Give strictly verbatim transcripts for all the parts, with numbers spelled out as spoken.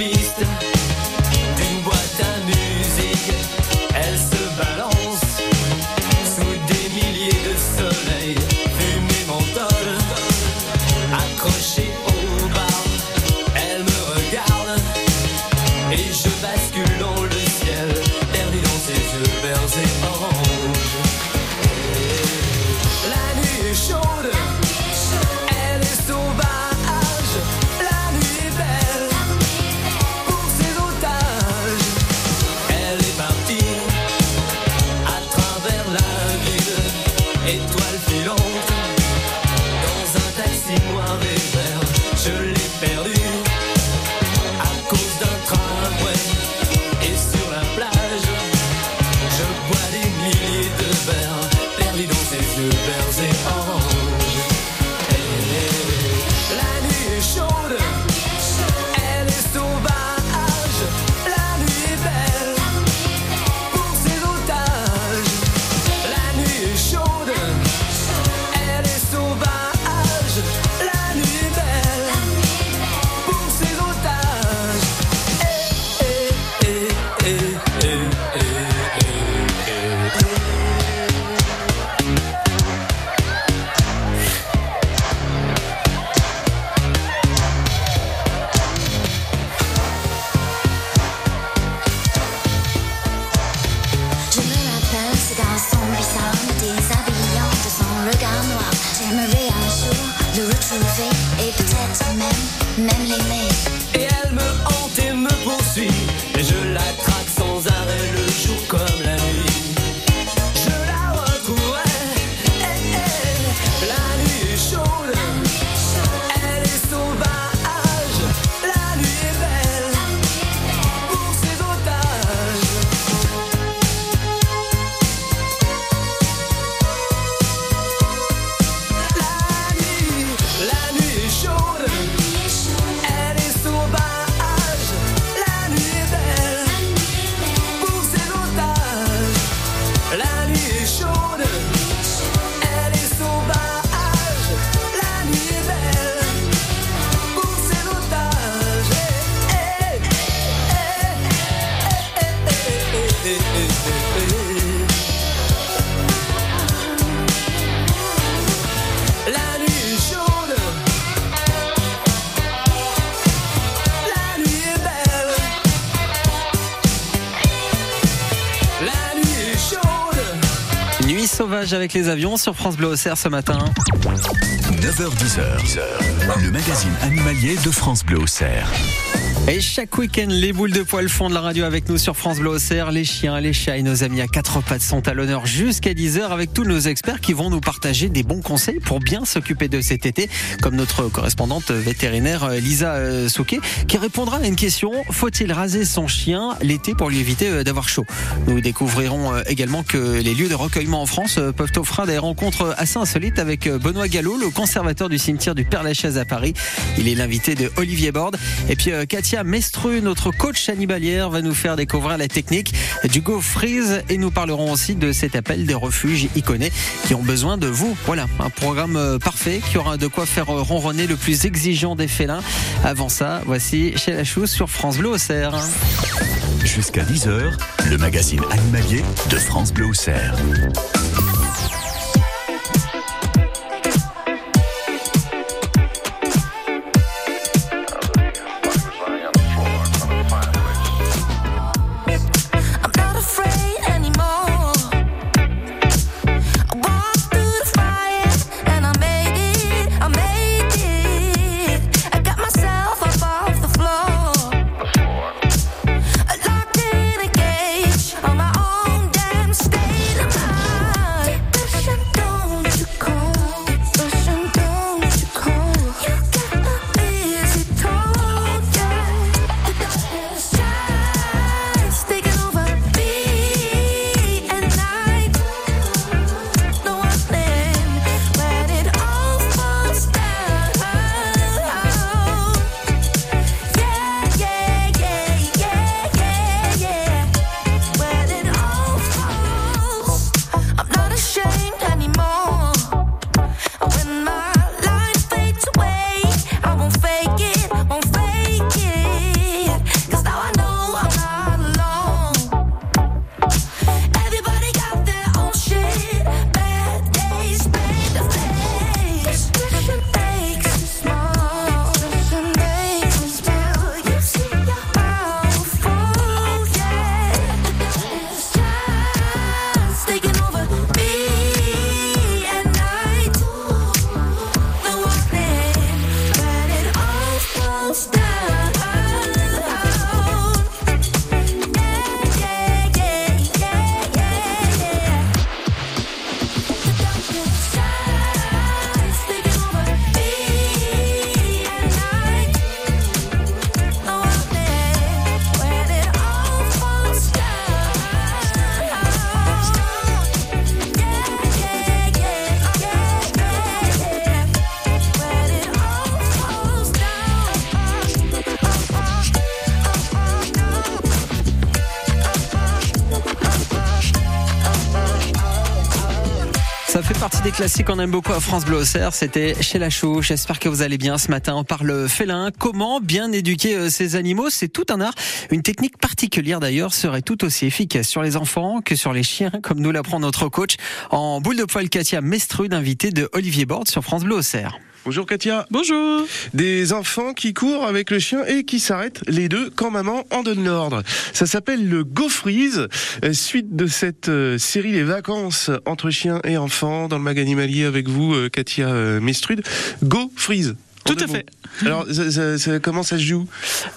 piste d'une boîte à musique, elle se balance sous des milliers de soleils, fumée menthol, accrochée au bar, elle me regarde et je bascule dans le ciel, perdu dans ses yeux verts et oranges. La nuit est chaude. Avec les avions sur France Bleu Auxerre ce matin. neuf heures dix, le magazine animalier de France Bleu Auxerre. Et chaque week-end, les boules de poils font de la radio avec nous sur France Bleu Auxerre. Les chiens, les chats et nos amis à quatre pattes sont à l'honneur jusqu'à dix heures avec tous nos experts qui vont nous partager des bons conseils pour bien s'occuper de cet été, comme notre correspondante vétérinaire Lisa Souquet qui répondra à une question: faut-il raser son chien l'été pour lui éviter d'avoir chaud? Nous découvrirons également que les lieux de recueillement en France peuvent offrir des rencontres assez insolites avec Benoît Gallot, le conservateur du cimetière du Père Lachaise à Paris. Il est l'invité de Olivier Borde. Et puis Katia Mestrud, notre coach animalière, va nous faire découvrir la technique du go freeze et nous parlerons aussi de cet appel des refuges iconés qui ont besoin de vous. Voilà, un programme parfait qui aura de quoi faire ronronner le plus exigeant des félins. Avant ça, voici Chez la Chousse sur France Bleu Auxerre. Jusqu'à dix heures, le magazine animalier de France Bleu Auxerre. partie des classiques qu'on aime beaucoup à France Bleu Auxerre, c'était Chez la Chouche. J'espère que vous allez bien ce matin. On parle félin. Comment bien éduquer ces animaux? C'est tout un art. Une technique particulière d'ailleurs serait tout aussi efficace sur les enfants que sur les chiens, comme nous l'apprend notre coach. En boule de poil, Katia Mestrud, invitée de Olivier Borde sur France Bleu Auxerre. Bonjour Katia. Bonjour. Des enfants qui courent avec le chien et qui s'arrêtent les deux quand maman en donne l'ordre. Ça s'appelle le go freeze. Suite de cette série Les vacances entre chiens et enfants dans Le Mag Animalier avec vous Katia Mestrud. Go freeze. Tout à fait. Alors, ça, ça, ça, comment ça se joue?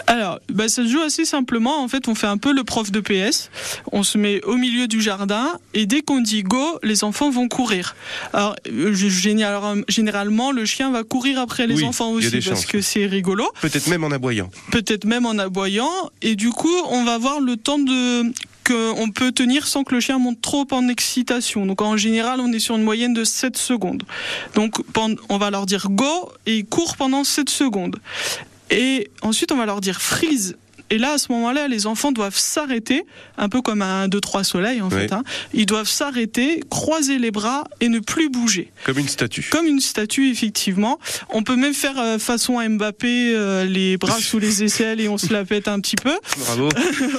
Alors, bah, ça se joue assez simplement. En fait, on fait un peu le prof de P S. On se met au milieu du jardin et dès qu'on dit go, les enfants vont courir. Alors, généralement, le chien va courir après les oui, enfants aussi parce chances. que c'est rigolo. Peut-être même en aboyant. Peut-être même en aboyant. Et du coup, on va avoir le temps de... qu'on peut tenir sans que le chien monte trop en excitation. Donc en général, on est sur une moyenne de sept secondes. Donc on va leur dire go et ils courent pendant sept secondes. Et ensuite, on va leur dire freeze. Et là, à ce moment-là, les enfants doivent s'arrêter, un peu comme un deux trois soleil en ouais. fait. Hein. Ils doivent s'arrêter, croiser les bras et ne plus bouger. Comme une statue. Comme une statue, effectivement. On peut même faire euh, façon à Mbappé, euh, les bras sous les aisselles et on se la pète un petit peu. Bravo.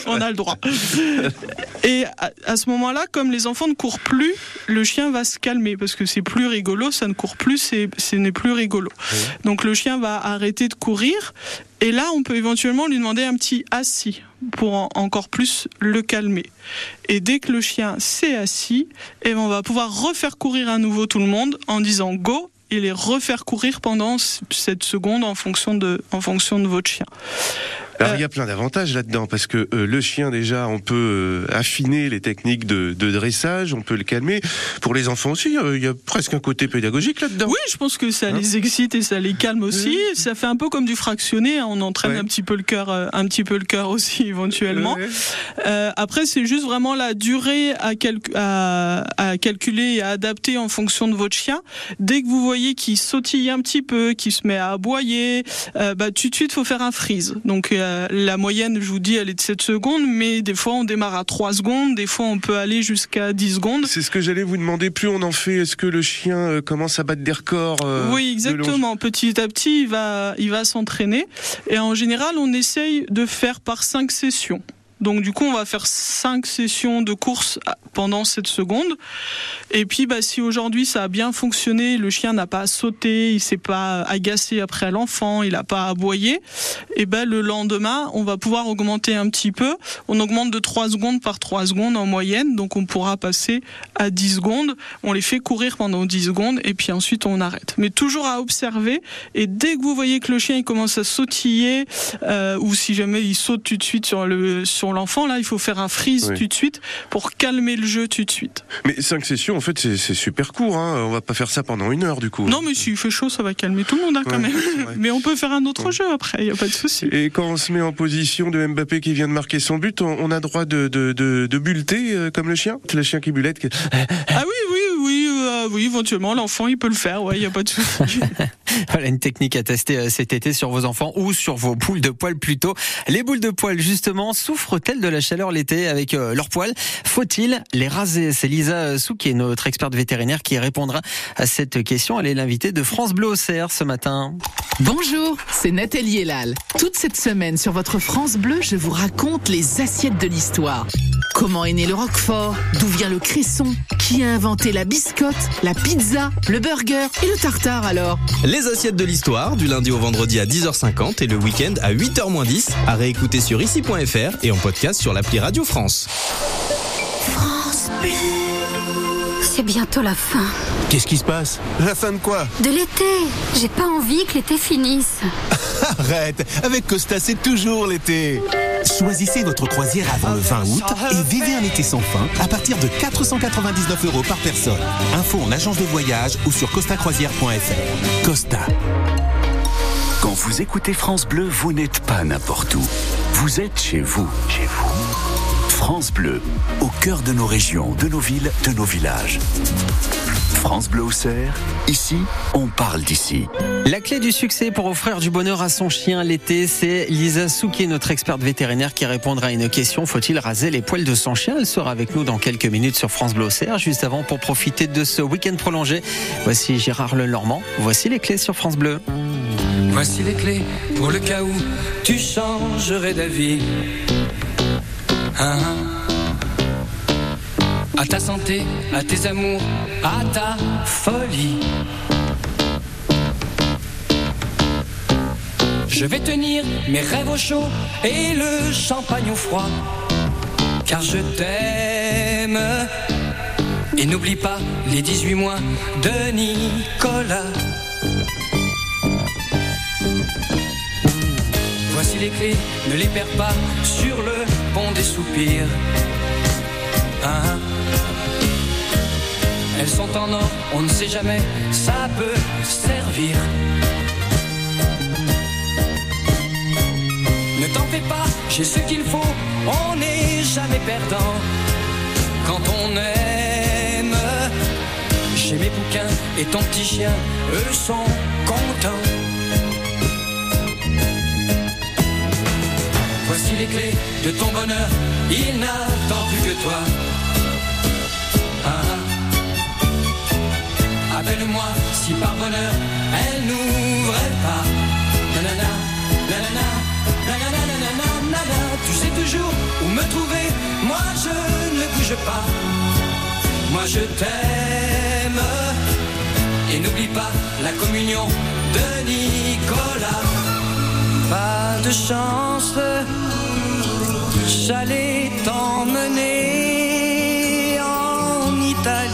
On a le droit. Et à, à ce moment-là, comme les enfants ne courent plus, le chien va se calmer parce que c'est plus rigolo, ça ne court plus, c'est, ce n'est plus rigolo. Ouais. Donc le chien va arrêter de courir. Et là, on peut éventuellement lui demander un petit assis pour en, encore plus le calmer. Et dès que le chien s'est assis, eh ben on va pouvoir refaire courir à nouveau tout le monde en disant go et les refaire courir pendant sept secondes en fonction de, en fonction de votre chien. Alors, il y a plein d'avantages là-dedans, parce que euh, le chien, déjà, on peut euh, affiner les techniques de, de dressage, on peut le calmer. Pour les enfants aussi, euh, il y a presque un côté pédagogique là-dedans. Oui, je pense que ça hein les excite et ça les calme aussi. Oui. Ça fait un peu comme du fractionné, hein, on entraîne ouais. un petit peu le cœur, euh, un petit peu le cœur aussi, éventuellement. Ouais. Euh, après, c'est juste vraiment la durée à, cal- à, à calculer et à adapter en fonction de votre chien. Dès que vous voyez qu'il sautille un petit peu, qu'il se met à aboyer, euh, bah, tout de suite, il faut faire un freeze. Donc, euh, la moyenne, je vous dis, elle est de sept secondes, mais des fois on démarre à trois secondes, des fois on peut aller jusqu'à dix secondes. C'est ce que j'allais vous demander, plus on en fait, est-ce que le chien commence à battre des records euh, Oui, exactement, petit à petit il va, il va s'entraîner, et en général on essaye de faire par cinq sessions. Donc du coup on va faire cinq sessions de course pendant sept secondes. Et puis bah, si aujourd'hui ça a bien fonctionné, le chien n'a pas sauté, il ne s'est pas agacé après l'enfant, il n'a pas aboyé, et bah, le lendemain on va pouvoir augmenter un petit peu. On augmente de trois secondes par trois secondes en moyenne, donc on pourra passer à dix secondes. On les fait courir pendant dix secondes et puis ensuite on arrête. Mais toujours à observer, et dès que vous voyez que le chien il commence à sautiller, euh, ou si jamais il saute tout de suite sur le sur l'enfant, là, il faut faire un freeze oui. tout de suite pour calmer le jeu tout de suite. Mais cinq sessions, en fait, c'est, c'est super court. Hein. On va pas faire ça pendant une heure, du coup. Non, mais s'il fait chaud, ça va calmer tout le monde, hein, quand ouais, même. Mais on peut faire un autre ouais. jeu après, il n'y a pas de souci. Et quand on se met en position de Mbappé qui vient de marquer son but, on, on a droit de, de, de, de bulleter euh, comme le chien. Le chien qui bullette. Qui... Ah oui, oui, oui, euh, oui, éventuellement, l'enfant, il peut le faire, ouais, il n'y a pas de souci. Voilà une technique à tester cet été sur vos enfants ou sur vos boules de poils plutôt. Les boules de poils, justement, souffrent-elles de la chaleur l'été avec leurs poils? Faut-il les raser? C'est Lisa Souquet, notre experte vétérinaire, qui répondra à cette question. Elle est l'invitée de France Bleu Auxerre ce matin. Bonjour, c'est Nathalie Hélal. Toute cette semaine sur votre France Bleu, je vous raconte les assiettes de l'histoire. Comment est né le roquefort? D'où vient le cresson? Qui a inventé la biscotte, la pizza, le burger et le tartare alors? Les assiettes de l'histoire, du lundi au vendredi à dix heures cinquante et le week-end à huit heures moins dix, à réécouter sur ici point f r et en podcast sur l'appli Radio France. France Bleu. C'est bientôt la fin. Qu'est-ce qui se passe? La fin de quoi? De l'été. J'ai pas envie que l'été finisse. Arrête, avec Costa, c'est toujours l'été. Choisissez votre croisière avant le vingt août et vivez un été sans fin à partir de quatre cent quatre-vingt-dix-neuf euros par personne. Info en agence de voyage ou sur costa croisière point f r. Costa. Quand vous écoutez France Bleu, vous n'êtes pas n'importe où. Vous êtes chez vous. Chez vous. France Bleu, au cœur de nos régions, de nos villes, de nos villages. France Bleu Auxerre, ici, on parle d'ici. La clé du succès pour offrir du bonheur à son chien l'été, c'est Lisa Souquet, notre experte vétérinaire qui répondra à une question. Faut-il raser les poils de son chien ? Elle sera avec nous dans quelques minutes sur France Bleu Auxerre. Juste avant, pour profiter de ce week-end prolongé, voici Gérard Lenormand. Voici les clés sur France Bleu. Voici les clés pour le cas où tu changerais d'avis. Hein, hein. À ta santé, à tes amours, à ta folie. Je vais tenir mes rêves au chaud et le champagne au froid, car je t'aime. Et n'oublie pas les dix-huit mois de Nicolas. Voici les clés, ne les perds pas sur le pont des soupirs. Hein, elles sont en or, on ne sait jamais, ça peut servir. Ne t'en fais pas, j'ai ce qu'il faut, on n'est jamais perdant quand on aime. J'ai mes bouquins et ton petit chien, eux sont contents. Voici les clés de ton bonheur, il n'attend plus que toi. Appelle-moi si par bonheur elle n'ouvrait pas. Nanana, nanana, nanana, nanana, nanana. Tu sais toujours où me trouver, moi je ne bouge pas. Moi je t'aime. Et n'oublie pas la communion de Nicolas. Pas de chance, j'allais t'emmener en Italie,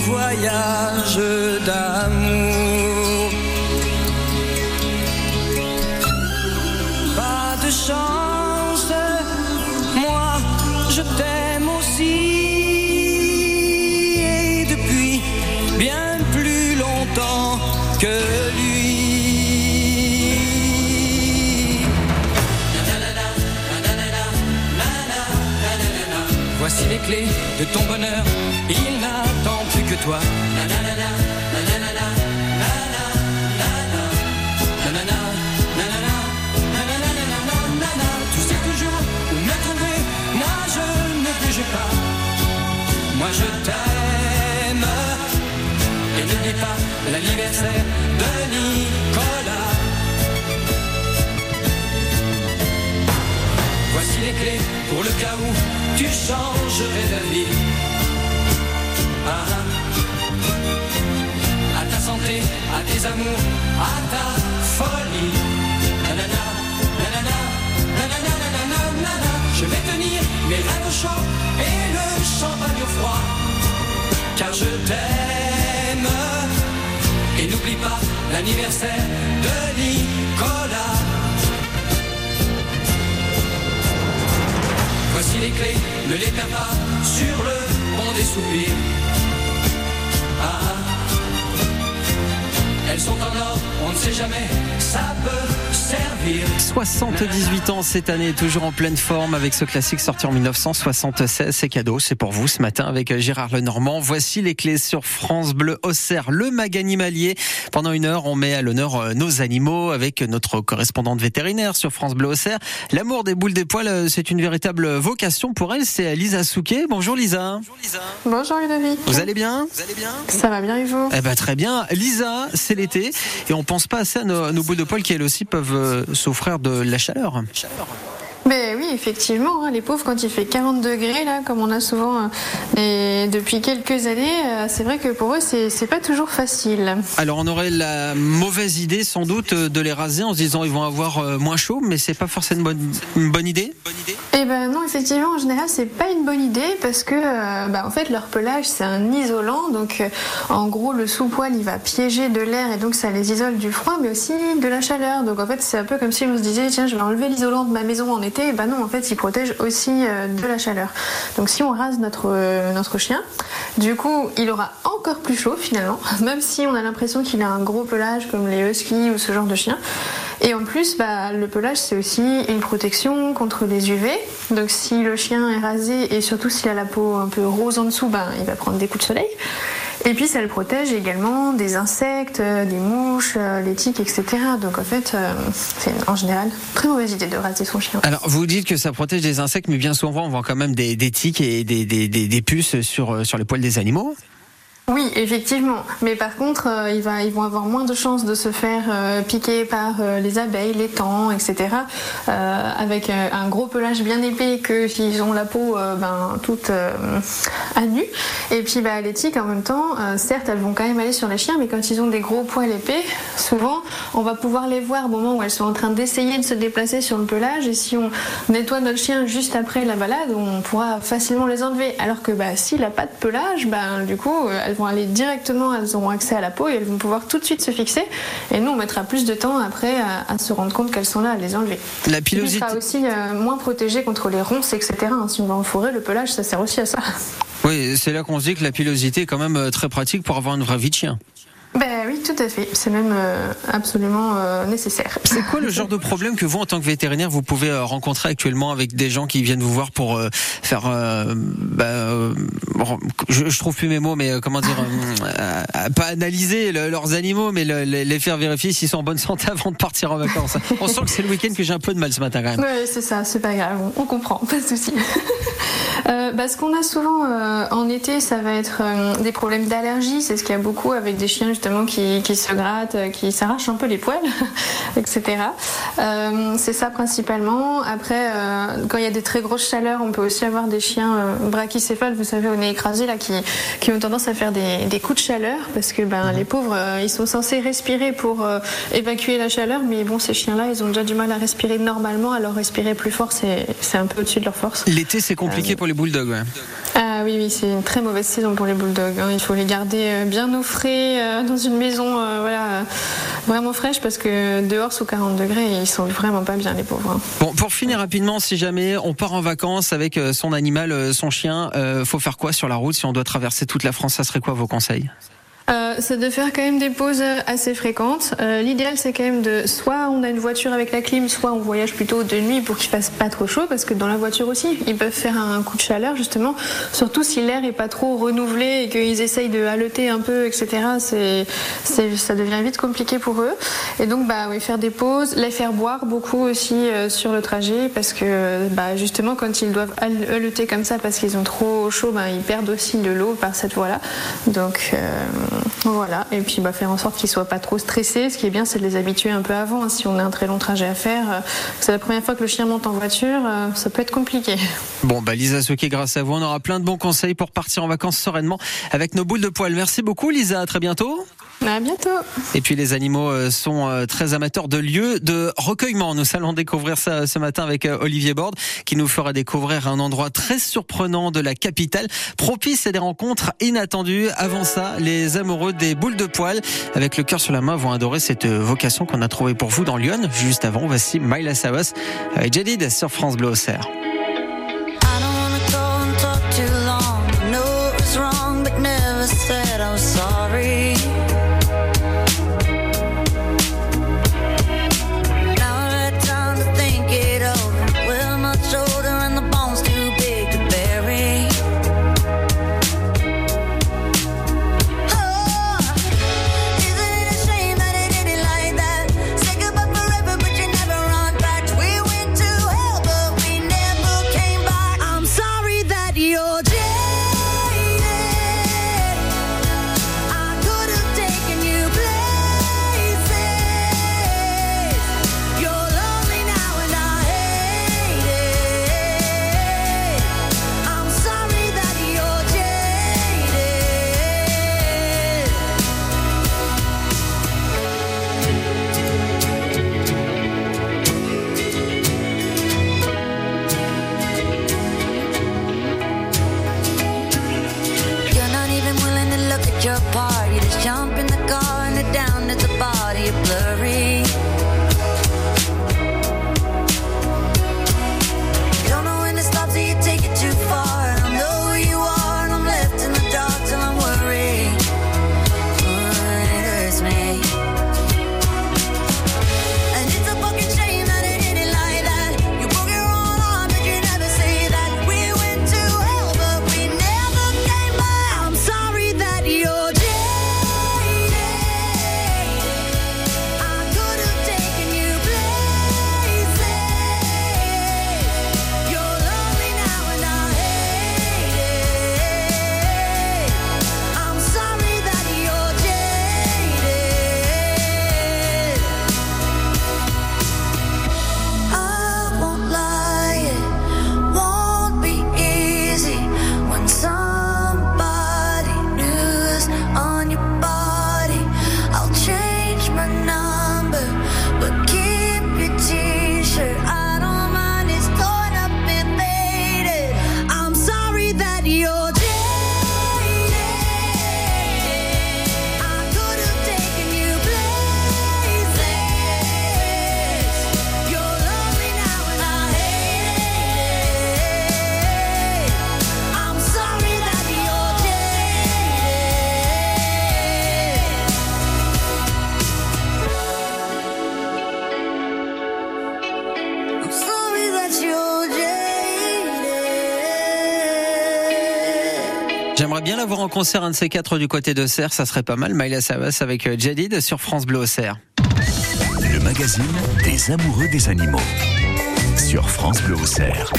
voyage d'amour. Pas de chance, moi je t'aime aussi, et depuis bien plus longtemps que lui. Voici les clés de ton bonheur, il n'attend plus que toi. Nanana, nanana, nanana, nanana, nanana, nanana, nanana, nanana. Tu sais toujours où me trouver, moi je ne bouge pas. Moi je t'aime. Et n'oublie pas l'anniversaire de Nicolas. Voici les clés pour le cas où tu changerais d'avis. Ah, à tes amours, à ta folie. Nanana, nanana, nanana, nanana, nanana. Je vais tenir mes rêves au chaud et le champagne au froid, car je t'aime. Et n'oublie pas l'anniversaire de Nicolas. Voici les clés, ne les perds pas sur le pont des soupirs. Ah, elles sont en or, on ne sait jamais, ça peut servir. soixante-dix-huit ans cette année, toujours en pleine forme avec ce classique sorti en dix-neuf cent soixante-seize. C'est cadeau, c'est pour vous ce matin avec Gérard Lenormand. Voici les clés sur France Bleu Auxerre, le mag animalier. Pendant une heure, on met à l'honneur nos animaux avec notre correspondante vétérinaire sur France Bleu Auxerre. L'amour des boules des poils, c'est une véritable vocation pour elle. C'est Lisa Souquet. Bonjour Lisa. Bonjour Lisa. Bonjour Ludovic. Vous allez bien ? Vous allez bien ? Ça va bien et vous ? Eh ben très bien. Lisa, c'est l'été et on pense pas assez à nos, nos boules de poils qui elles aussi peuvent euh, s'offrir de la chaleur. Mais oui, effectivement, hein, les pauvres, quand il fait quarante degrés, là, comme on a souvent euh, et depuis quelques années, euh, c'est vrai que pour eux, c'est, c'est pas toujours facile. Alors, on aurait la mauvaise idée, sans doute, de les raser en se disant ils vont avoir euh, moins chaud, mais c'est pas forcément une bonne, une bonne idée. Bonne idée. Eh ben non, effectivement, en général, c'est pas une bonne idée parce que, euh, bah, en fait, leur pelage, c'est un isolant, donc euh, en gros, le sous-poil, il va piéger de l'air et donc ça les isole du froid, mais aussi de la chaleur. Donc, en fait, c'est un peu comme si on se disait tiens, je vais enlever l'isolant de ma maison en été. Et ben non, en fait, il protège aussi de la chaleur. Donc, si on rase notre, euh, notre chien, du coup, il aura encore plus chaud finalement, même si on a l'impression qu'il a un gros pelage comme les huskies ou ce genre de chien. Et en plus, bah, le pelage, c'est aussi une protection contre les U V. Donc, si le chien est rasé et surtout s'il a la peau un peu rose en dessous, bah, il va prendre des coups de soleil. Et puis ça le protège également des insectes, des mouches, les tiques, et cetera. Donc en fait, euh, c'est en général très mauvaise idée de raser son chien. Alors vous dites que ça protège des insectes, mais bien souvent on voit quand même des, des tiques et des, des, des, des puces sur, sur les poils des animaux. Oui, effectivement. Mais par contre, euh, ils, va, ils vont avoir moins de chances de se faire euh, piquer par euh, les abeilles, les tangs, et cetera. Euh, avec euh, un gros pelage bien épais que s'ils ont la peau euh, ben, toute euh, à nu. Et puis bah, les tiques, en même temps, euh, certes, elles vont quand même aller sur les chiens, mais quand ils ont des gros poils épais, souvent, on va pouvoir les voir au moment où elles sont en train d'essayer de se déplacer sur le pelage. Et si on nettoie notre chien juste après la balade, on pourra facilement les enlever. Alors que bah, s'il n'a pas de pelage, bah, du coup, euh, elles vont aller directement, elles auront accès à la peau et elles vont pouvoir tout de suite se fixer. Et nous, on mettra plus de temps après à, à se rendre compte qu'elles sont là, à les enlever. La pilosité. On sera aussi euh, moins protégé contre les ronces, et cetera. Si on va en forêt, le pelage, ça sert aussi à ça. Oui, c'est là qu'on se dit que la pilosité est quand même très pratique pour avoir une vraie vie de chien. Ben oui, tout à fait. C'est même euh, absolument euh, nécessaire. C'est quoi le genre de problème que vous, en tant que vétérinaire, vous pouvez euh, rencontrer actuellement avec des gens qui viennent vous voir pour euh, faire, euh, bah, euh, je, je trouve plus mes mots, mais euh, comment dire, euh, euh, pas analyser le, leurs animaux, mais le, le, les faire vérifier s'ils sont en bonne santé avant de partir en vacances. On sent que c'est le week-end que j'ai un peu de mal ce matin quand même. Oui, c'est ça, c'est pas grave, on comprend, pas de souci. Euh, bah, ce qu'on a souvent euh, en été, ça va être euh, des problèmes d'allergie. C'est ce qu'il y a beaucoup avec des chiens justement qui, qui se grattent, qui s'arrachent un peu les poils, et cetera. Euh, c'est ça principalement. Après, euh, quand il y a des très grosses chaleurs, on peut aussi avoir des chiens euh, brachycéphales, vous savez, au nez écrasé, là, qui, qui ont tendance à faire des, des coups de chaleur parce que ben, les pauvres, euh, ils sont censés respirer pour euh, évacuer la chaleur. Mais bon, ces chiens-là, ils ont déjà du mal à respirer normalement, alors respirer plus fort, c'est, c'est un peu au-dessus de leur force. L'été, c'est compliqué euh, pour les bulldogs, ouais. Ah oui, oui, c'est une très mauvaise saison pour les bulldogs. Hein. Il faut les garder bien au frais, euh, dans une maison euh, voilà, vraiment fraîche, parce que dehors, sous quarante degrés, ils sont vraiment pas bien, les pauvres. Hein. Bon, pour finir rapidement, si jamais on part en vacances avec son animal, son chien, euh, faut faire quoi sur la route si on doit traverser toute la France? Ça serait quoi vos conseils? Euh, c'est de faire quand même des pauses assez fréquentes. Euh, l'idéal, c'est quand même de soit on a une voiture avec la clim, soit on voyage plutôt de nuit pour qu'il fasse pas trop chaud, parce que dans la voiture aussi, ils peuvent faire un coup de chaleur justement. Surtout si l'air est pas trop renouvelé et qu'ils essayent de haleter un peu, et cetera. C'est, c'est, ça devient vite compliqué pour eux. Et donc, bah oui, faire des pauses, les faire boire beaucoup aussi euh, sur le trajet, parce que bah justement, quand ils doivent haleter comme ça parce qu'ils ont trop chaud, bah, ils perdent aussi de l'eau par cette voie-là. Donc euh... voilà, et puis bah, faire en sorte qu'ils ne soient pas trop stressés. Ce qui est bien, c'est de les habituer un peu avant. Si on a un très long trajet à faire, c'est la première fois que le chien monte en voiture, ça peut être compliqué. Bon, bah, Lisa Souquet, grâce à vous, on aura plein de bons conseils pour partir en vacances sereinement avec nos boules de poils. Merci beaucoup, Lisa, à très bientôt. À bientôt. Et puis les animaux sont très amateurs de lieux de recueillement. Nous allons découvrir ça ce matin avec Olivier Borde, qui nous fera découvrir un endroit très surprenant de la capitale, propice à des rencontres inattendues. Avant ça, les amoureux des boules de poils, avec le cœur sur la main, vont adorer cette vocation qu'on a trouvée pour vous dans Lyon. Juste avant, voici Myla Savas avec Jadid sur France Bleu Auxerre. Never J'aimerais bien l'avoir en concert, un de ces quatre du côté de Serre, ça serait pas mal. Myla Savas avec Jadid sur France Bleu Auxerre. Le magazine des amoureux des animaux sur France Bleu Auxerre.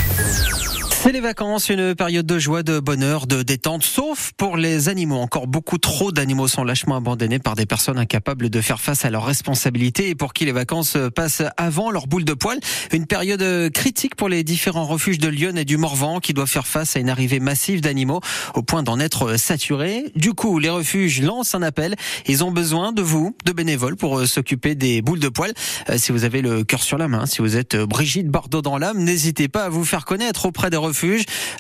C'est les vacances, une période de joie, de bonheur, de détente, sauf pour les animaux. Encore beaucoup trop d'animaux sont lâchement abandonnés par des personnes incapables de faire face à leurs responsabilités et pour qui les vacances passent avant leur boule de poil. Une période critique pour les différents refuges de Lyon et du Morvan qui doivent faire face à une arrivée massive d'animaux au point d'en être saturés. Du coup, les refuges lancent un appel. Ils ont besoin de vous, de bénévoles, pour s'occuper des boules de poil. Si vous avez le cœur sur la main, si vous êtes Brigitte Bardot dans l'âme, n'hésitez pas à vous faire connaître auprès des refuges.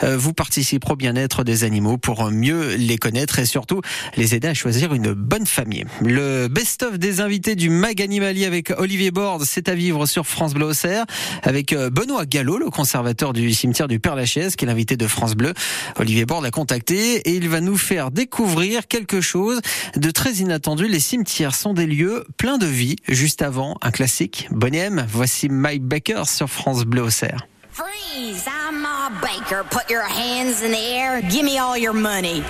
Vous participerez au bien-être des animaux pour mieux les connaître et surtout les aider à choisir une bonne famille. Le best-of des invités du mag animalier avec Olivier Borde, c'est à vivre sur France Bleu Auxerre avec Benoît Gallot, le conservateur du cimetière du Père Lachaise, qui est l'invité de France Bleu. Olivier Borde l'a contacté et il va nous faire découvrir quelque chose de très inattendu. Les cimetières sont des lieux pleins de vie. Juste avant, un classique, Boney M. Voici Mike Baker sur France Bleu Auxerre. Freeze, I'm a baker. Put your hands in the air. Give me all your money.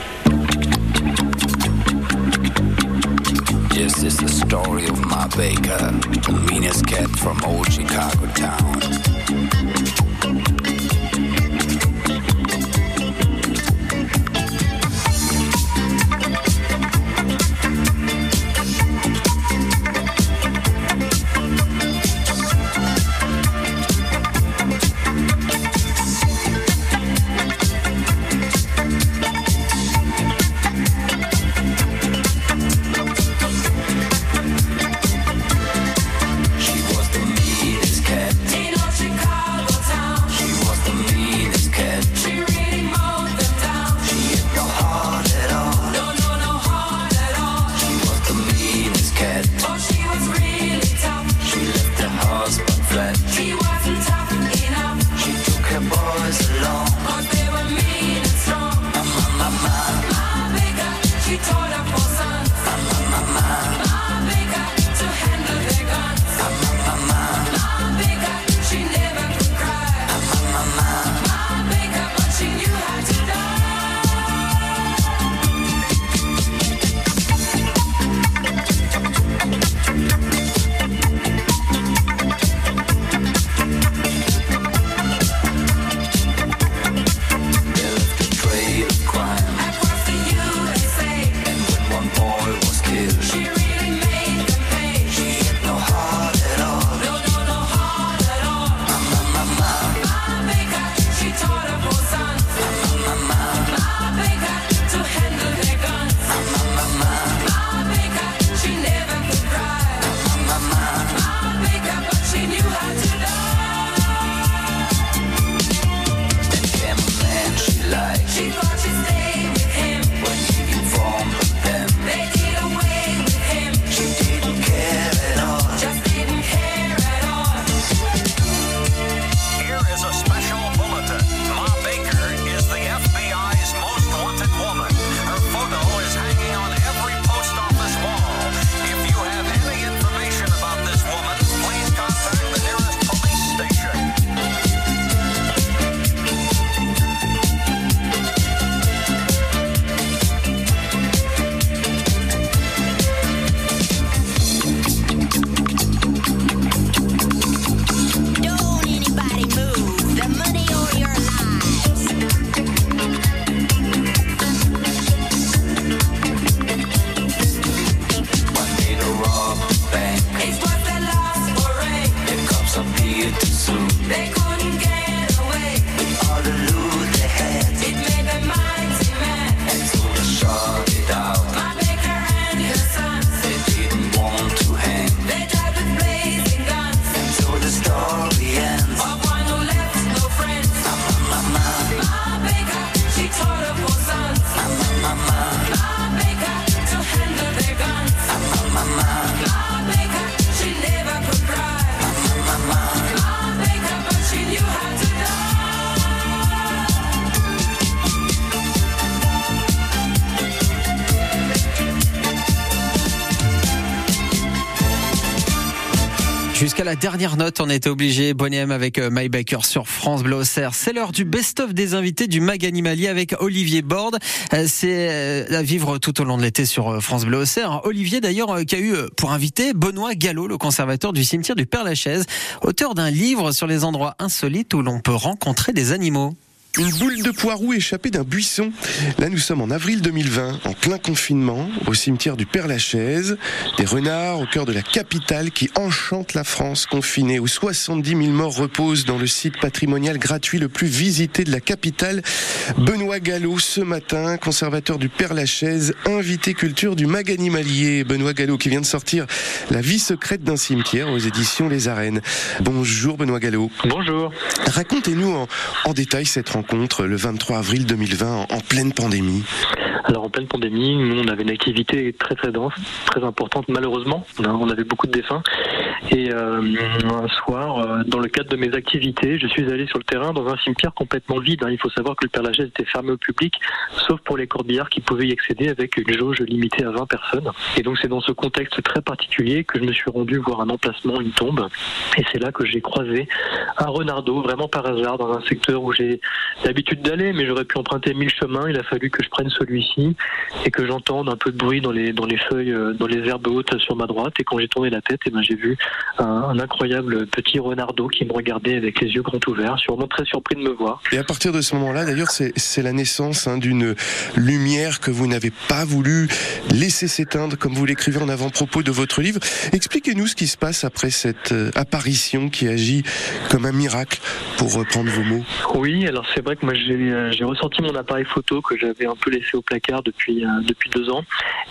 This is the story of my baker, the meanest cat from old Chicago town. She was the meanest cat in old Chicago. la dernière note, on était obligé. Boniem avec My Baker sur France Bleu Auxerre. C'est l'heure du best-of des invités du mag animalier avec Olivier Borde. C'est à vivre tout au long de l'été sur France Bleu Auxerre. Olivier d'ailleurs qui a eu pour invité Benoît Gallot, le conservateur du cimetière du Père Lachaise, auteur d'un livre sur les endroits insolites où l'on peut rencontrer des animaux. Une boule de poireau échappée d'un buisson. Là, nous sommes en avril deux mille vingt, en plein confinement, au cimetière du Père Lachaise. Des renards au cœur de la capitale qui enchante la France confinée, où soixante-dix mille morts reposent dans le site patrimonial gratuit le plus visité de la capitale. Benoît Gallot, ce matin, conservateur du Père Lachaise, invité culture du mag animalier. Benoît Gallot qui vient de sortir La Vie secrète d'un cimetière aux éditions Les Arènes. Bonjour Benoît Gallot. Bonjour. Racontez-nous en, en détail cette rencontre. Contre le vingt-trois avril deux mille vingt en pleine pandémie. Alors en pleine pandémie, nous on avait une activité très très dense, très importante malheureusement. On avait beaucoup de défunts et euh, un soir, euh, dans le cadre de mes activités, je suis allé sur le terrain dans un cimetière complètement vide. Il faut savoir que le Père Lachaise était fermé au public, sauf pour les corbillards qui pouvaient y accéder avec une jauge limitée à vingt personnes. Et donc c'est dans ce contexte très particulier que je me suis rendu voir un emplacement, une tombe. Et c'est là que j'ai croisé un renardeau, vraiment par hasard, dans un secteur où j'ai l'habitude d'aller, mais j'aurais pu emprunter mille chemins. Il a fallu que je prenne celui-ci et que j'entende un peu de bruit dans les, dans les feuilles, dans les herbes hautes sur ma droite. Et quand j'ai tourné la tête, eh ben, j'ai vu un, un incroyable petit renardeau qui me regardait avec les yeux grands ouverts, sûrement très surpris de me voir. Et à partir de ce moment-là, d'ailleurs, c'est, c'est la naissance hein, d'une lumière que vous n'avez pas voulu laisser s'éteindre, comme vous l'écrivez en avant-propos de votre livre. Expliquez-nous ce qui se passe après cette apparition qui agit comme un miracle, pour reprendre vos mots. Oui, alors c'est vrai que moi j'ai, j'ai ressorti mon appareil photo que j'avais un peu laissé au placard depuis, euh, depuis deux ans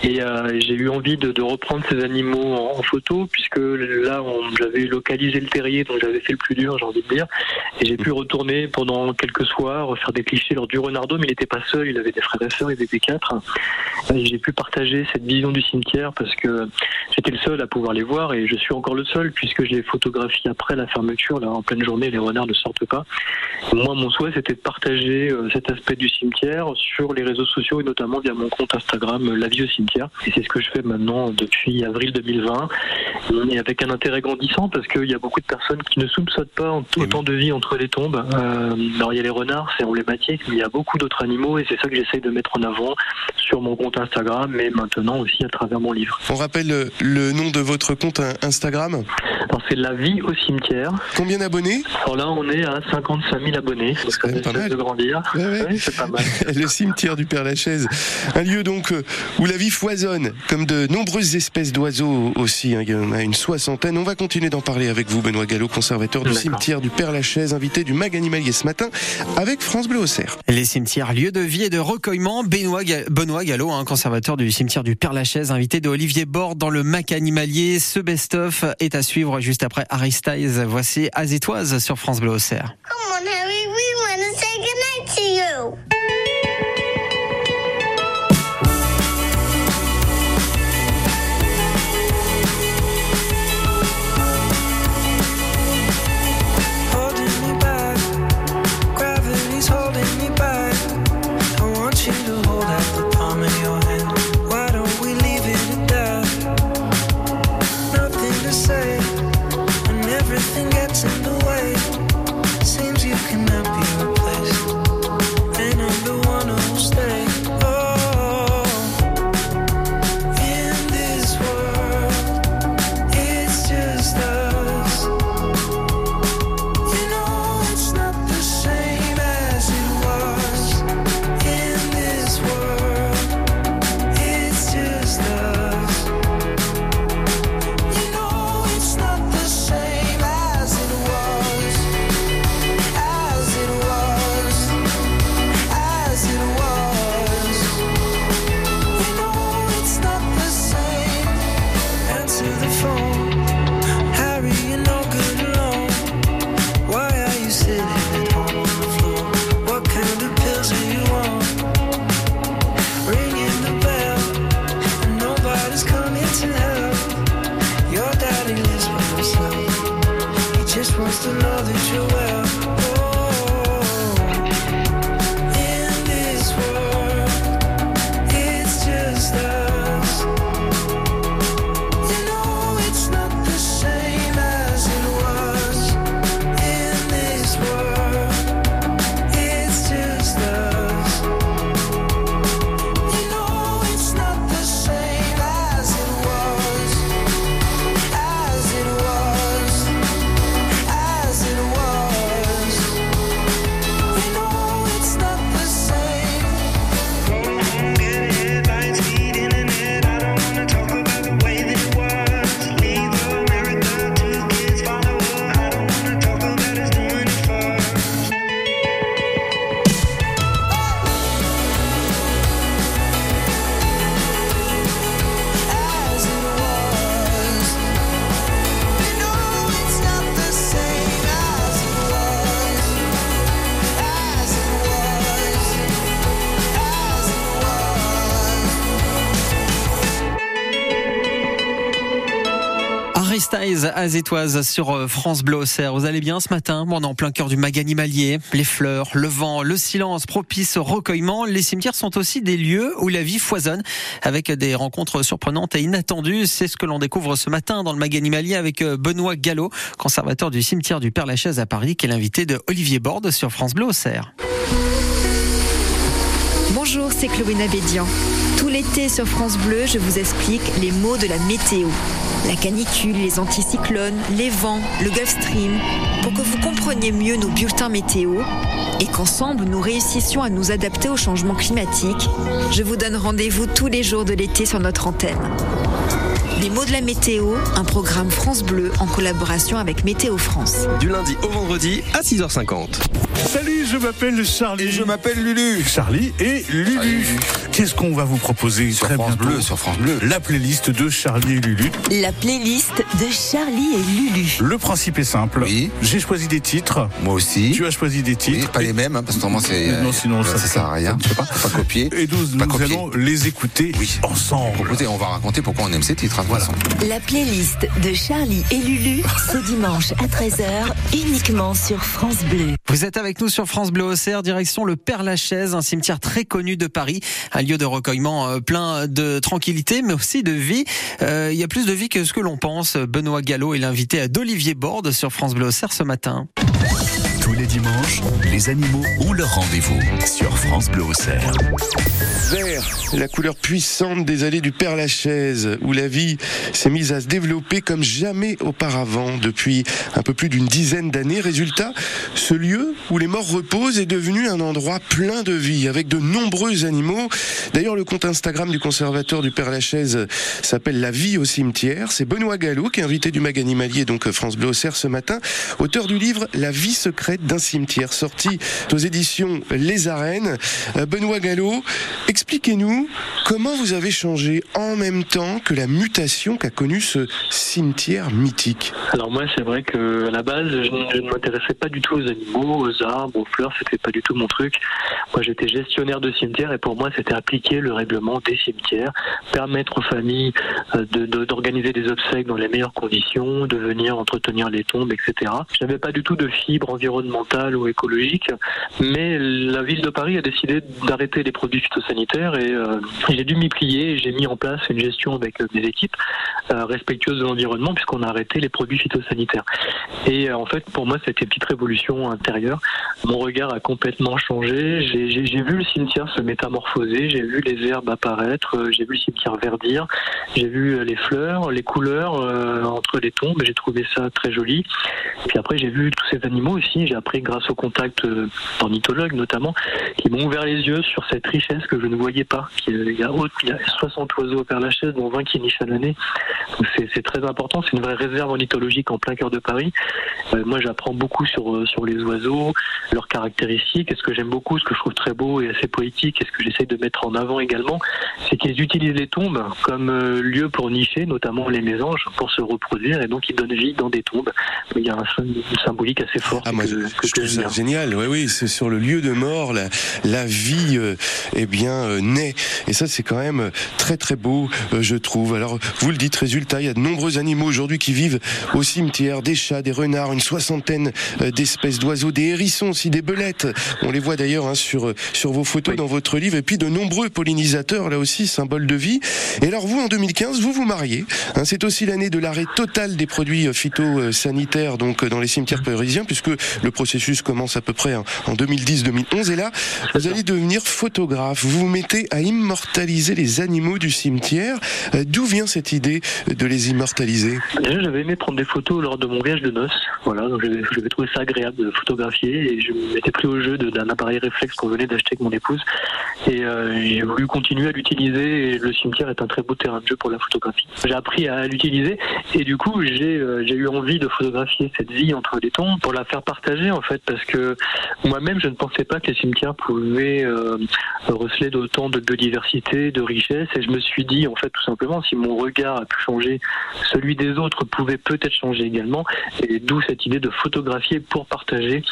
et euh, j'ai eu envie de, de reprendre ces animaux en, en photo puisque là on, j'avais localisé le terrier donc j'avais fait le plus dur j'ai envie de dire et j'ai pu retourner pendant quelques soirs faire des clichés lors du renardeau mais il n'était pas seul, il avait des frères et sœurs, il était quatre et j'ai pu partager cette vision du cimetière parce que j'étais le seul à pouvoir les voir et je suis encore le seul puisque je les photographie après la fermeture, là en pleine journée les renards ne sortent pas. Et moi mon souhait c'était de partager cet aspect du cimetière sur les réseaux sociaux et notamment via mon compte Instagram La Vie au cimetière et c'est ce que je fais maintenant depuis avril deux mille vingt et avec un intérêt grandissant parce qu'il y a beaucoup de personnes qui ne soupçonnent pas autant de vie entre les tombes. Euh, alors il y a les renards, c'est emblématique, mais il y a beaucoup d'autres animaux et c'est ça que j'essaye de mettre en avant sur mon compte Instagram mais maintenant aussi à travers mon livre. On rappelle le, le nom de votre compte Instagram ? Alors c'est La Vie au cimetière. Combien d'abonnés ? Alors là on est à cinquante-cinq mille abonnés. C'est quand même pas mal. De grandir. Ouais, ouais. Ouais, c'est pas mal. Le cimetière du Père Lachaise, un lieu donc où la vie foisonne, comme de nombreuses espèces d'oiseaux aussi, hein, il y en a une soixantaine. On va continuer d'en parler avec vous, Benoît Gallot, conservateur du D'accord. cimetière du Père Lachaise, invité du mag animalier ce matin avec France Bleu Auxerre. Les cimetières, lieux de vie et de recueillement. Benoît, Ga- Benoît Gallot, hein, conservateur du cimetière du Père Lachaise, invité de Olivier Borde dans le mag animalier. Ce best-of est à suivre juste après Harry Styles. Voici Azétoise sur France Bleu Auxerre. Come on, Harry, we want to say goodnight to you. As it azétoise sur France Bleu Auxerre. Vous allez bien ce matin? On est en plein cœur du mag animalier. Les fleurs, le vent, le silence propice au recueillement. Les cimetières sont aussi des lieux où la vie foisonne avec des rencontres surprenantes et inattendues. C'est ce que l'on découvre ce matin dans le mag animalier avec Benoît Gallot, conservateur du cimetière du Père Lachaise à Paris, qui est l'invité de Olivier Borde sur France Bleu Auxerre. Bonjour, c'est Chloé Nabédian. Tout l'été sur France Bleu, je vous explique les mots de la météo. La canicule, les anticyclones, les vents, le Gulf Stream, pour que vous compreniez mieux nos bulletins météo et qu'ensemble nous réussissions à nous adapter au changement climatique. Je vous donne rendez-vous tous les jours de l'été sur notre antenne. Les mots de la météo, un programme France Bleu en collaboration avec Météo France. Du lundi au vendredi à six heures cinquante. Salut, je m'appelle Charlie. Et je m'appelle Lulu. Charlie et Lulu. Salut. Qu'est-ce qu'on va vous proposer sur très France bientôt Bleu, sur France Bleu? La playlist de Charlie et Lulu. La playlist de Charlie et Lulu. Le principe est simple. Oui. J'ai choisi des titres. Moi aussi. Tu as choisi des titres. Oui, pas les mêmes, hein, parce que normalement c'est. Non, euh, sinon ça, ça, ça sert à rien. Je peux pas. Pas copier. Et nous, nous copier. allons les écouter oui. ensemble. Écoutez, on va raconter pourquoi on aime ces titres. Hein, voilà. La playlist de Charlie et Lulu, ce dimanche à treize heures, uniquement sur France Bleu. Vous êtes avec nous sur France Bleu Auxerre, direction le Père Lachaise, un cimetière très connu de Paris, un lieu de recueillement plein de tranquillité, mais aussi de vie. Euh, il y a plus de vie que ce que l'on pense. Benoît Gallot est l'invité d'Olivier Borde sur France Bleu Auxerre ce matin. Tous les dimanches, les animaux ont leur rendez-vous sur France Bleu Auxerre. Vert, la couleur puissante des allées du Père Lachaise, où la vie s'est mise à se développer comme jamais auparavant depuis un peu plus d'une dizaine d'années. Résultat, ce lieu où les morts reposent est devenu un endroit plein de vie, avec de nombreux animaux. D'ailleurs, le compte Instagram du conservateur du Père Lachaise s'appelle La Vie au cimetière. C'est Benoît Gallot qui est invité du mag animalier, donc France Bleu Auxerre ce matin, auteur du livre La Vie secrète d'un cimetière, sorti aux éditions Les Arènes. Benoît Gallot, expliquez-nous comment vous avez changé en même temps que la mutation qu'a connue ce cimetière mythique. Alors moi, c'est vrai que à la base, je ne m'intéressais pas du tout aux animaux, aux arbres, aux fleurs, c'était pas du tout mon truc. Moi, j'étais gestionnaire de cimetière et pour moi, c'était appliquer le règlement des cimetières, permettre aux familles de, de, d'organiser des obsèques dans les meilleures conditions, de venir entretenir les tombes, et cetera. Je n'avais pas du tout de fibre environnementale mentale ou écologique, mais la ville de Paris a décidé d'arrêter les produits phytosanitaires et euh, j'ai dû m'y plier et j'ai mis en place une gestion avec euh, des équipes euh, respectueuses de l'environnement puisqu'on a arrêté les produits phytosanitaires. Et euh, en fait, pour moi, c'était une petite révolution intérieure. Mon regard a complètement changé. J'ai, j'ai, j'ai vu le cimetière se métamorphoser, j'ai vu les herbes apparaître, euh, j'ai vu le cimetière verdir, j'ai vu euh, les fleurs, les couleurs euh, entre les tombes, j'ai trouvé ça très joli. Puis après, j'ai vu tous ces animaux aussi. J'ai appris grâce au contact d'ornithologues notamment, qui m'ont ouvert les yeux sur cette richesse que je ne voyais pas. Il y a, il y a soixante oiseaux au Père Lachaise, dont vingt qui nichent à l'année. Donc c'est, c'est très important, c'est une vraie réserve ornithologique en plein cœur de Paris. Euh, moi j'apprends beaucoup sur, sur les oiseaux, leurs caractéristiques, et ce que j'aime beaucoup, ce que je trouve très beau et assez poétique, et ce que j'essaie de mettre en avant également, c'est qu'ils utilisent les tombes comme euh, lieu pour nicher, notamment les mésanges, pour se reproduire, et donc ils donnent vie dans des tombes. Il y a un, une symbolique assez forte. Ah, Que je trouve ça génial, oui, oui, c'est sur le lieu de mort, la, la vie euh, eh bien, euh, naît, et ça c'est quand même très très beau, euh, je trouve. Alors vous le dites, résultat, il y a de nombreux animaux aujourd'hui qui vivent au cimetière, des chats, des renards, une soixantaine euh, d'espèces d'oiseaux, des hérissons aussi, des belettes, on les voit d'ailleurs hein, sur, sur vos photos, oui, dans votre livre, et puis de nombreux pollinisateurs, là aussi, symboles de vie. Et alors vous, en deux mille quinze, vous vous mariez, hein, c'est aussi l'année de l'arrêt total des produits phytosanitaires donc, dans les cimetières parisiens, puisque le processus commence à peu près en deux mille dix deux mille onze, et là, vous allez devenir photographe. Vous vous mettez à immortaliser les animaux du cimetière. D'où vient cette idée de les immortaliser? Déjà, j'avais aimé prendre des photos lors de mon voyage de noces. Voilà, donc j'avais, j'avais trouvé ça agréable de photographier, et je m'étais pris au jeu de, d'un appareil réflexe qu'on venait d'acheter avec mon épouse. Et euh, j'ai voulu continuer à l'utiliser, et le cimetière est un très beau terrain de jeu pour la photographie. J'ai appris à l'utiliser, et du coup, j'ai, euh, j'ai eu envie de photographier cette vie entre les tombes pour la faire partager partagé en fait, parce que moi-même je ne pensais pas que les cimetières pouvaient euh, refléter d'autant de biodiversité, de richesse, et je me suis dit en fait tout simplement, si mon regard a pu changer, celui des autres pouvait peut-être changer également, et d'où cette idée de photographier pour partager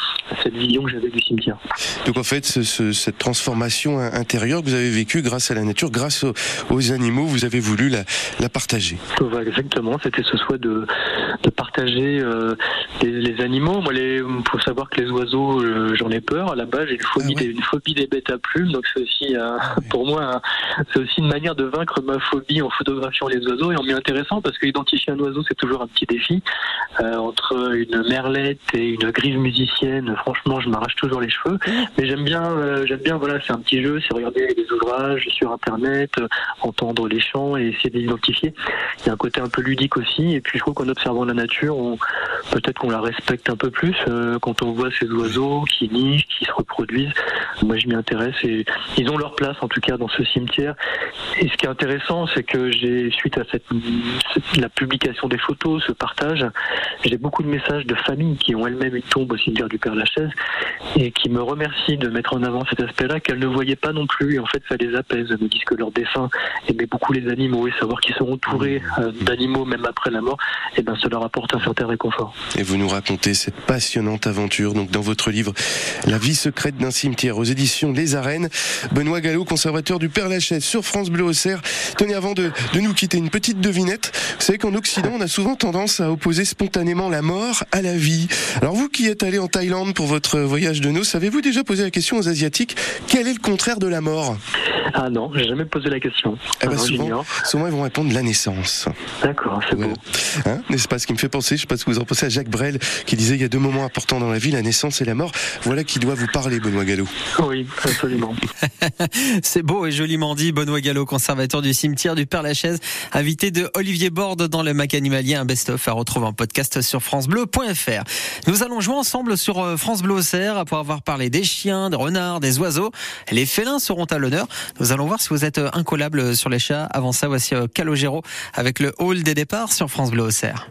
cette vision que j'avais du cimetière. Donc en fait ce, ce, cette transformation intérieure que vous avez vécue grâce à la nature, grâce aux, aux animaux, vous avez voulu la, la partager. Voilà, exactement, c'était ce souhait de, de partager euh, les, les animaux. Moi, les, faut savoir que les oiseaux, euh, j'en ai peur. À la base, j'ai une phobie, ah ouais. des, une phobie des bêtes à plumes, donc c'est aussi euh, ah ouais. pour moi, hein, c'est aussi une manière de vaincre ma phobie en photographiant les oiseaux, et en m'y intéressant, parce qu'identifier un oiseau, c'est toujours un petit défi. Euh, entre une merlette et une grive musicienne, franchement, je m'arrache toujours les cheveux. Mais j'aime bien, euh, j'aime bien, voilà, c'est un petit jeu, c'est regarder les ouvrages sur Internet, euh, entendre les chants et essayer de les identifier. Il y a un côté un peu ludique aussi, et puis je trouve qu'en observant la nature, on, peut-être qu'on la respecte un peu plus, euh, quand on voit ces oiseaux qui nichent, qui se reproduisent. Moi je m'y intéresse, et ils ont leur place en tout cas dans ce cimetière. Et ce qui est intéressant, c'est que j'ai, suite à cette, la publication des photos, ce partage, j'ai beaucoup de messages de familles qui ont elles-mêmes une tombe au cimetière du Père Lachaise, et qui me remercient de mettre en avant cet aspect-là qu'elles ne voyaient pas non plus, et en fait ça les apaise. Elles me disent que leurs défunts aimaient beaucoup les animaux, et savoir qu'ils sont entourés d'animaux même après la mort, et ben cela apporte un certain réconfort. Et vous nous racontez cette passionnante aventure donc dans votre livre La Vie secrète d'un cimetière, aux éditions Les Arènes. Benoît Gallot, conservateur du Père Lachaise, sur France Bleu Auxerre. Tenez, avant de, de nous quitter, une petite devinette. Vous savez qu'en Occident, on a souvent tendance à opposer spontanément la mort à la vie. Alors vous qui êtes allé en Thaïlande pour votre voyage de noces, avez-vous déjà posé la question aux Asiatiques, quel est le contraire de la mort? Ah non, j'ai jamais posé la question. Ah bah souvent, souvent, ils vont répondre la naissance. D'accord, c'est voilà. beau. Hein, n'est-ce pas? Ce qui me fait penser, je ne sais pas ce que vous en pensez, à Jacques Brel, qui disait il y a deux moments importants dans la vie, la naissance et la mort. Voilà qui doit vous parler, Benoît Gallot. Oui, absolument. C'est beau et joliment dit. Benoît Gallot, conservateur du cimetière du Père Lachaise, invité de Olivier Borde dans Le Mag Animalier, un best-of à retrouver en podcast sur francebleu point fr. Nous allons jouer ensemble sur France Bleu Auxerre, après avoir parlé des chiens, des renards, des oiseaux. Les félins seront à l'honneur. Nous allons voir si vous êtes incollable sur les chats. Avant ça, voici Calogero avec le hall des départs sur France Bleu Auxerre.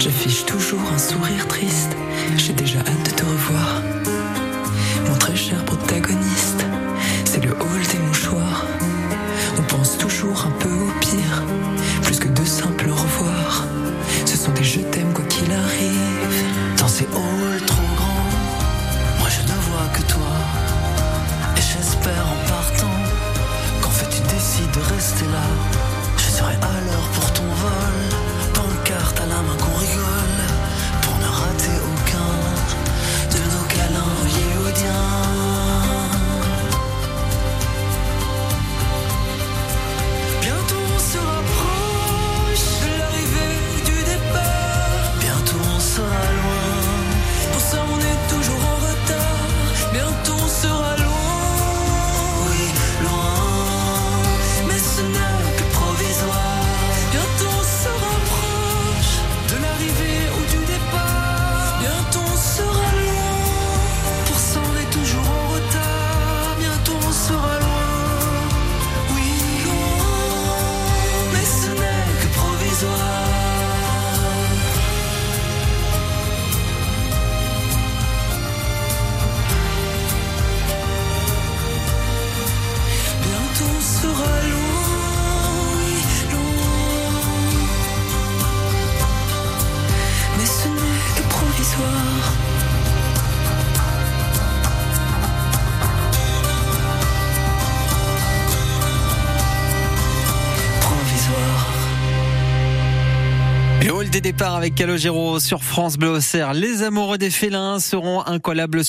J'affiche toujours un sourire triste, j'ai déjà hâte de te revoir. Mon très cher protagoniste, c'est le hall des mouchoirs. On pense toujours un peu au pire, plus que de simples au revoir. Ce sont des je t'aime quoi qu'il arrive. Dans ces halls trop grands, moi je ne vois que toi. Et j'espère en partant qu'en fait tu décides de rester là. Je serai à l'heure pour ton vol, pancarte à la main qu'on rigole pour ne rater. Départ avec Calogero sur France Bleu Auxerre. Les amoureux des félins seront incollables